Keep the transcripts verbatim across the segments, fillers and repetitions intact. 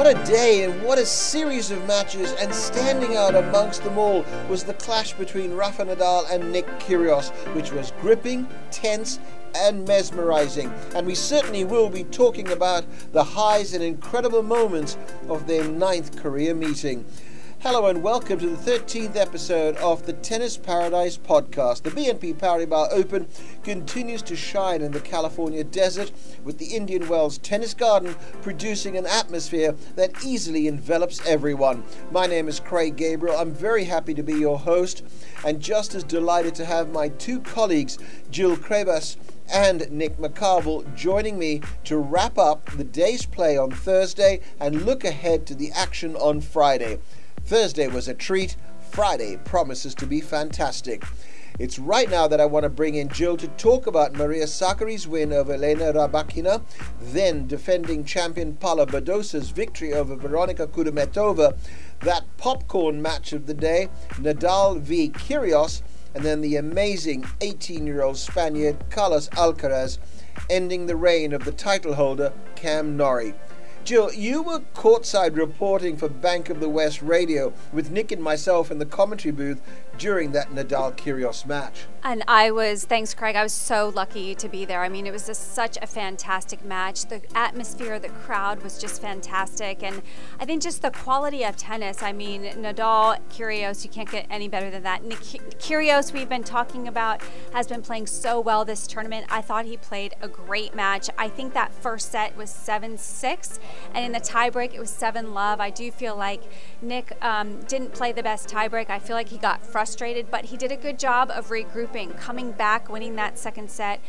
What a day and what a series of matches, and standing out amongst them all was the clash between Rafa Nadal and Nick Kyrgios, which was gripping, tense and mesmerising, and we certainly will be talking about the highs and incredible moments of their ninth career meeting. Hello and welcome to the thirteenth episode of the Tennis Paradise podcast. The B N P Paribas Open continues to shine in the California desert, with the Indian Wells Tennis Garden producing an atmosphere that easily envelops everyone. My name is Craig Gabriel. I'm very happy to be your host, and just as delighted to have my two colleagues, Jill Craybas and Nick McCarvel, joining me to wrap up the day's play on Thursday and look ahead to the action on Friday. Thursday was a treat, Friday promises to be fantastic. It's right now that I want to bring in Jill to talk about Maria Sakkari's win over Elena Rybakina, then defending champion Paula Badosa's victory over Veronica Kudermetova, that popcorn match of the day, Nadal v Kyrgios, and then the amazing eighteen-year-old Spaniard Carlos Alcaraz, ending the reign of the title holder Cam Norrie. Jill, you were courtside reporting for Bank of the West Radio with Nick and myself in the commentary booth during that Nadal-Kyrgios match. And I was, thanks Craig, I was so lucky to be there. I mean, it was just such a fantastic match. The atmosphere, the crowd was just fantastic. And I think just the quality of tennis, I mean, Nadal, Kyrgios, you can't get any better than that. Nick Kyrgios, we've been talking about, has been playing so well this tournament. I thought he played a great match. I think that first set was seven six. And in the tiebreak, it was seven love. I do feel like Nick um, didn't play the best tiebreak. I feel like he got frustrated, but he did a good job of regrouping, coming back, winning that second set.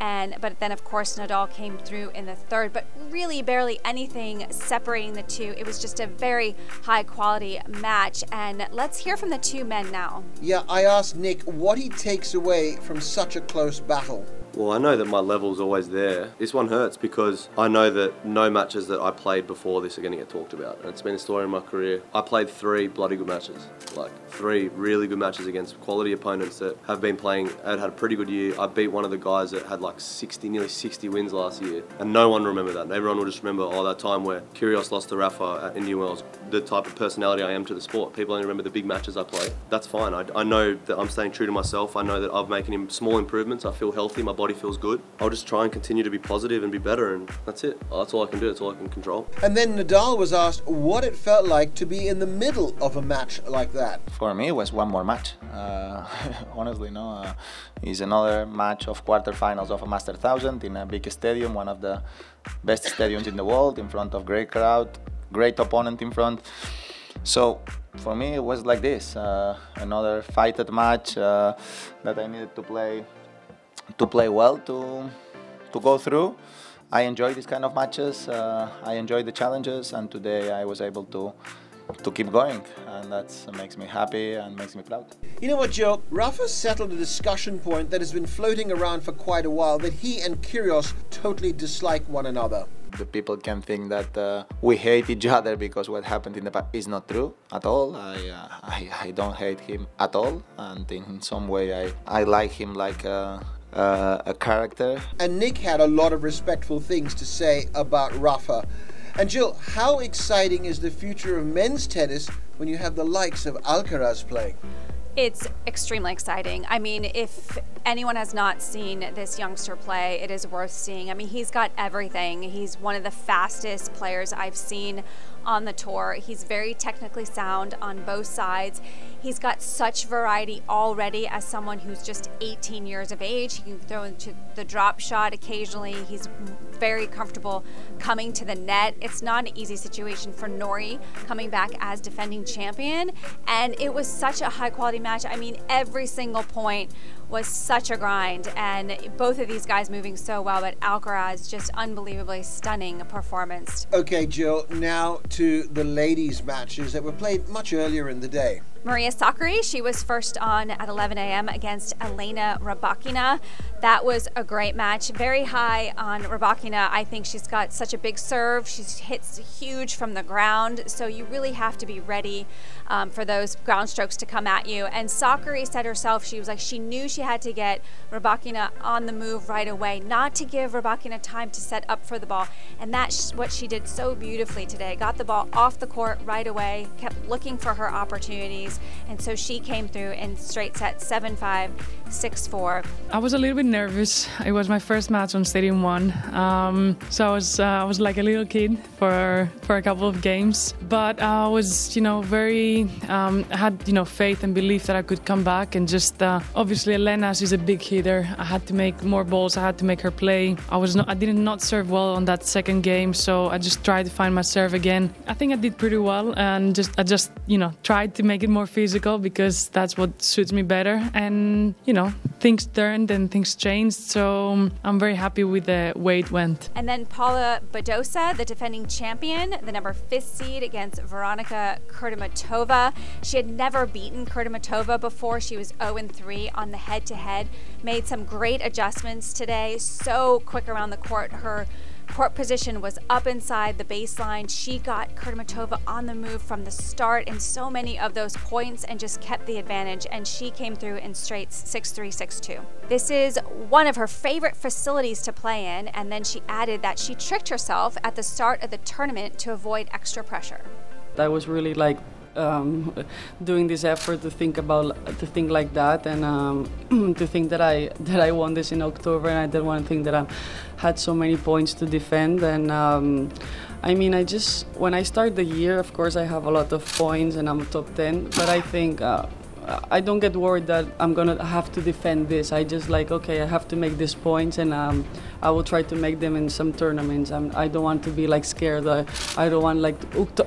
And but then, of course, Nadal came through in the third, but really barely anything separating the two. It was just a very high-quality match. And let's hear from the two men now. Yeah, I asked Nick what he takes away from such a close battle. Well, I know that my level's always there. This one hurts because I know that no matches that I played before this are going to get talked about. And it's been a story in my career. I played three bloody good matches, like three really good matches against quality opponents that have been playing and had a pretty good year. I beat one of the guys that had like sixty, nearly sixty wins last year. And no one remembered that. Everyone will just remember, oh, that time where Kyrgios lost to Rafa at Indian Wells, the type of personality I am to the sport. People only remember the big matches I play. That's fine. I, I know that I'm staying true to myself. I know that I'm making small improvements. I feel healthy. My body feels good. I'll just try and continue to be positive and be better, and that's it. That's all I can do. That's all I can control. And then Nadal was asked what it felt like to be in the middle of a match like that. For me, it was one more match. Uh, honestly, no. Uh, it's another match of quarterfinals of a Master one thousand in a big stadium, one of the best stadiums in the world, in front of great crowd, great opponent in front. So for me, it was like this. Uh, another fighted match uh, that I needed to play to play well, to to go through. I enjoy these kind of matches, uh, I enjoy the challenges, and today I was able to to keep going, and that makes me happy and makes me proud. You know what, Joe? Rafa settled a discussion point that has been floating around for quite a while, that he and Kyrgios totally dislike one another. The people can think that uh, we hate each other because what happened in the past is not true at all. I, uh, I, I don't hate him at all, and in some way I, I like him like uh, Uh, a character. And Nick had a lot of respectful things to say about Rafa. And Jill, how exciting is the future of men's tennis when you have the likes of Alcaraz playing? It's extremely exciting. I mean, if anyone has not seen this youngster play, it is worth seeing. I mean, he's got everything. He's one of the fastest players I've seen on the tour. He's very technically sound on both sides. He's got such variety already as someone who's just eighteen years of age. He can throw into the drop shot occasionally. He's very comfortable coming to the net. It's not an easy situation for Norrie coming back as defending champion. And it was such a high quality match. I mean, every single point was such a grind, and both of these guys moving so well, but Alcaraz, just unbelievably stunning performance. Okay, Jill, now to the ladies' matches that were played much earlier in the day. Maria Sakkari. She was first on at eleven a.m. against Elena Rybakina. That was a great match. Very high on Rybakina. I think she's got such a big serve. She hits huge from the ground. So you really have to be ready um, for those ground strokes to come at you. And Sakkari said herself, she was like, she knew she had to get Rybakina on the move right away, not to give Rybakina time to set up for the ball. And that's what she did so beautifully today. Got the ball off the court right away, kept looking for her opportunities. And so she came through in straight set, seven five, six four. I was a little bit nervous. It was my first match on Stadium One. Um, so I was, uh, I was like a little kid for, for a couple of games, but I was, you know, very, um, I had, you know, faith and belief that I could come back and just, uh, obviously Elena, she's a big hitter. I had to make more balls. I had to make her play. I was not, I did not serve well on that second game. So I just tried to find my serve again. I think I did pretty well and just, I just, you know, tried to make it more physical because that's what suits me better. And, you know, things turned and things changed. So I'm very happy with the way it went. And then Paula Badosa, the defending champion, the number fifth seed against Veronica Kudermetova. She had never beaten Kudermetova before. She was oh and three on the head-to-head. Made some great adjustments today. So quick around the court. Her court position was up inside the baseline. She got Kudermetova on the move from the start in so many of those points and just kept the advantage, and she came through in straights six three, six two. This is one of her favorite facilities to play in, and then she added that she tricked herself at the start of the tournament to avoid extra pressure. That was really like Um, doing this effort to think about to think like that and um, to think that I that I won this in October, and I didn't want to think that I had so many points to defend. And um, I mean, I just when I start the year, of course, I have a lot of points and I'm top ten, but I think uh, I don't get worried that I'm gonna have to defend this. I just like, okay, I have to make these points, and um, I will try to make them in some tournaments. I'm, I don't want to be like scared. I, I don't want like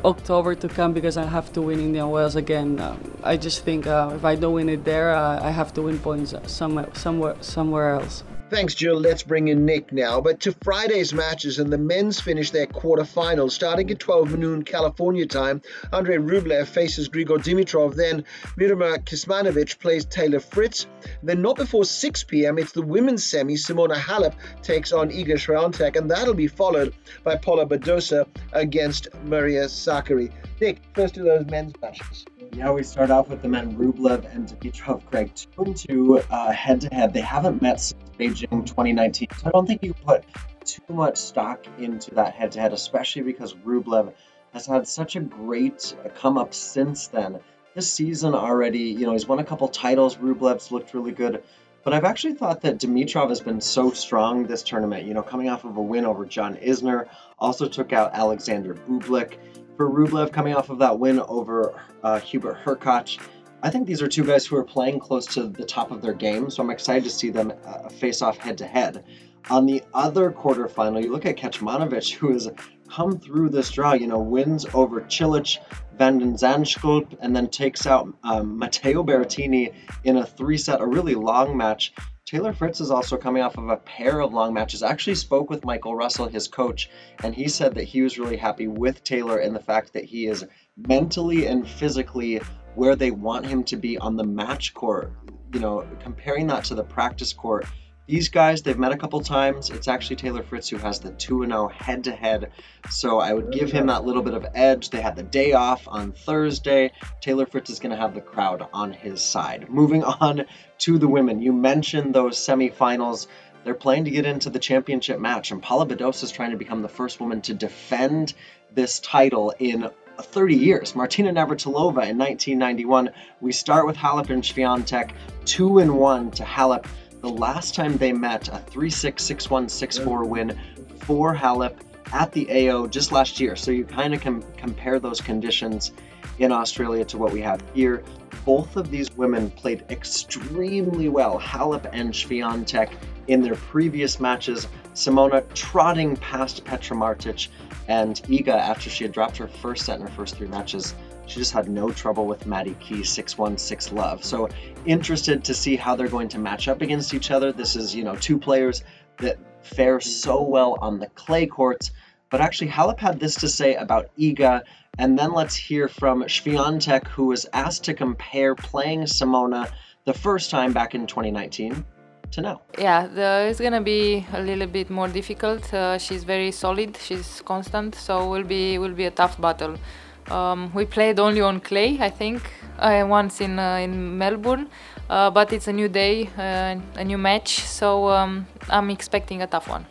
October to come because I have to win Indian Wells again. Um, I just think uh, if I don't win it there, uh, I have to win points somewhere, somewhere, somewhere else. Thanks, Jill. Let's bring in Nick now. But to Friday's matches, and the men's finish their quarterfinals starting at twelve noon California time. Andrei Rublev faces Grigor Dimitrov. Then Miomir Kecmanovic plays Taylor Fritz. Then not before six p.m. it's the women's semi. Simona Halep takes on Iga Swiatek, and that'll be followed by Paula Badosa against Maria Sakkari. Nick, first of those men's matches. Now we start off with the men Rublev and Dimitrov, Craig, two and two uh, head-to-head. They haven't met since Beijing twenty nineteen, so I don't think you can put too much stock into that head-to-head, especially because Rublev has had such a great come-up since then. This season already, you know, he's won a couple titles. Rublev's looked really good. But I've actually thought that Dimitrov has been so strong this tournament, you know, coming off of a win over John Isner, also took out Alexander Bublik. For Rublev, coming off of that win over uh, Hubert Hurkacz, I think these are two guys who are playing close to the top of their game, so I'm excited to see them uh, face off head-to-head. On the other quarterfinal, you look at Kecmanovic, who has come through this draw, you know, wins over Cilic, Van den Zandschulp, and then takes out um, Matteo Berrettini in a three-set, a really long match. Taylor Fritz is also coming off of a pair of long matches. I actually spoke with Michael Russell, his coach, and he said that he was really happy with Taylor and the fact that he is mentally and physically where they want him to be on the match court. You know, comparing that to the practice court, these guys, they've met a couple times. It's actually Taylor Fritz who has the two and oh head-to-head, so I would give him that little bit of edge. They had the day off on Thursday. Taylor Fritz is going to have the crowd on his side. Moving on to the women. You mentioned those semifinals. They're playing to get into the championship match, and Paula Badosa is trying to become the first woman to defend this title in thirty years. Martina Navratilova in nineteen ninety-one. We start with Halep and Swiatek, two and one to Halep. The last time they met, a three six, six one, six four win for Halep at the A O just last year. So you kind of can compare those conditions in Australia to what we have here. Both of these women played extremely well, Halep and Swiatek, in their previous matches. Simona trotting past Petra Martic, and Iga, after she had dropped her first set in her first three matches, she just had no trouble with Maddie Key, six one, six love. So interested to see how they're going to match up against each other. This is, you know, two players that fare so well on the clay courts. But actually Halep had this to say about Iga, and then let's hear from Swiatek, who was asked to compare playing Simona the first time back in twenty nineteen to now. Yeah, the, it's going to be a little bit more difficult. Uh, she's very solid, she's constant, so will be will be a tough battle. Um, we played only on clay, I think, uh, once in uh, in Melbourne, uh, but it's a new day, uh, a new match, so um, I'm expecting a tough one.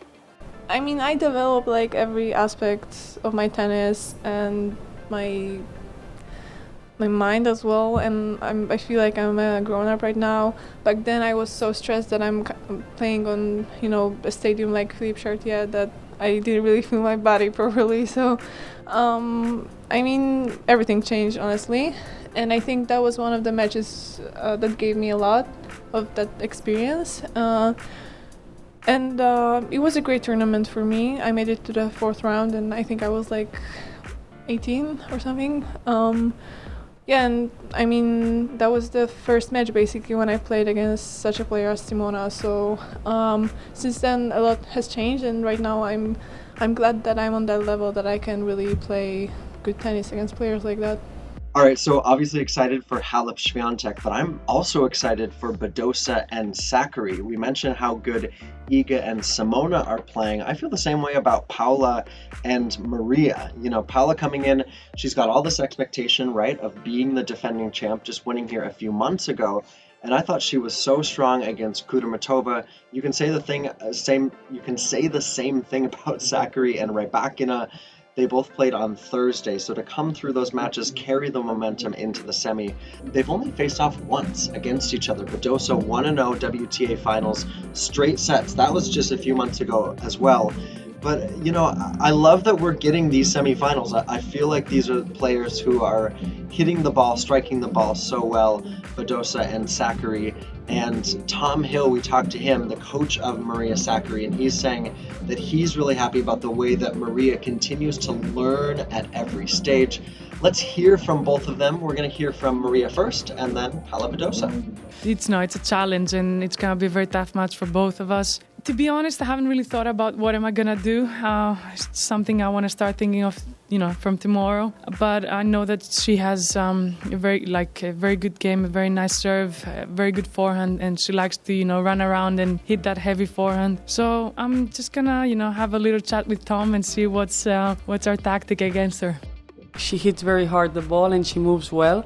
I mean, I develop like every aspect of my tennis and my my mind as well, and I'm, I feel like I'm a grown-up right now. Back then I was so stressed that I'm playing on, you know, a stadium like Philippe Chartier that I didn't really feel my body properly, so um, I mean, everything changed, honestly, and I think that was one of the matches uh, that gave me a lot of that experience. Uh, And uh, it was a great tournament for me. I made it to the fourth round, and I think I was like eighteen or something. Um, yeah, and I mean, that was the first match basically when I played against such a player as Simona. So um, since then, a lot has changed, and right now I'm I'm glad that I'm on that level that I can really play good tennis against players like that. All right, so obviously excited for Halep, Swiatek, but I'm also excited for Badosa and Sakkari. We mentioned how good Iga and Simona are playing. I feel the same way about Paula and Maria. You know, Paula coming in, she's got all this expectation, right, of being the defending champ, just winning here a few months ago. And I thought she was so strong against Kudermetova. You can say the thing, uh, same. You can say the same thing about Sakkari and Rybakina. They both played on Thursday, so to come through those matches, carry the momentum into the semi. They've only faced off once against each other. Badosa one and oh W T A finals, straight sets. That was just a few months ago as well. But, you know, I love that we're getting these semifinals. I feel like these are players who are hitting the ball, striking the ball so well. Badosa and Sakkari. And Tom Hill, we talked to him, the coach of Maria Sakkari, and he's saying that he's really happy about the way that Maria continues to learn at every stage. Let's hear from both of them. We're going to hear from Maria first and then Paula Badosa. It's, no, it's a challenge, and it's going to be a very tough match for both of us. To be honest, I haven't really thought about what am I going to do. Uh, it's something I want to start thinking of, you know, from tomorrow. But I know that she has um, a very, like, a very good game, a very nice serve, a very good forehand, and she likes to, you know, run around and hit that heavy forehand. So I'm just going to, you know, have a little chat with Tom and see what's uh, what's our tactic against her. She hits very hard the ball and she moves well.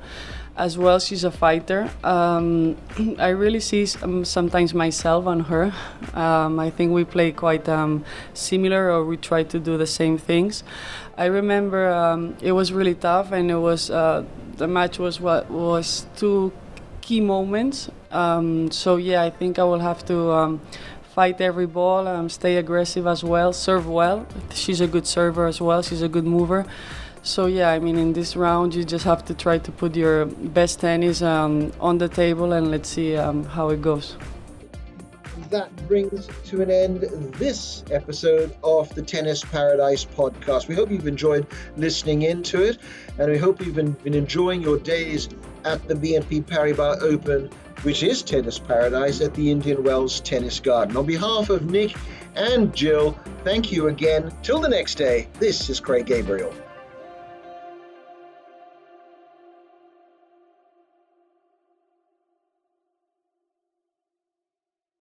As well, she's a fighter. Um, I really see some, sometimes myself on her. Um, I think we play quite um, similar, or we try to do the same things. I remember um, it was really tough, and it was uh, the match was what was two key moments. Um, so yeah, I think I will have to um, fight every ball, um, stay aggressive as well, serve well. She's a good server as well. She's a good mover. So yeah, I mean, in this round, you just have to try to put your best tennis um, on the table, and let's see um, how it goes. That brings to an end this episode of the Tennis Paradise podcast. We hope you've enjoyed listening into it, and we hope you've been, been enjoying your days at the B N P Paribas Open, which is Tennis Paradise at the Indian Wells Tennis Garden. On behalf of Nick and Jill, thank you again. Till the next day, this is Craig Gabriel.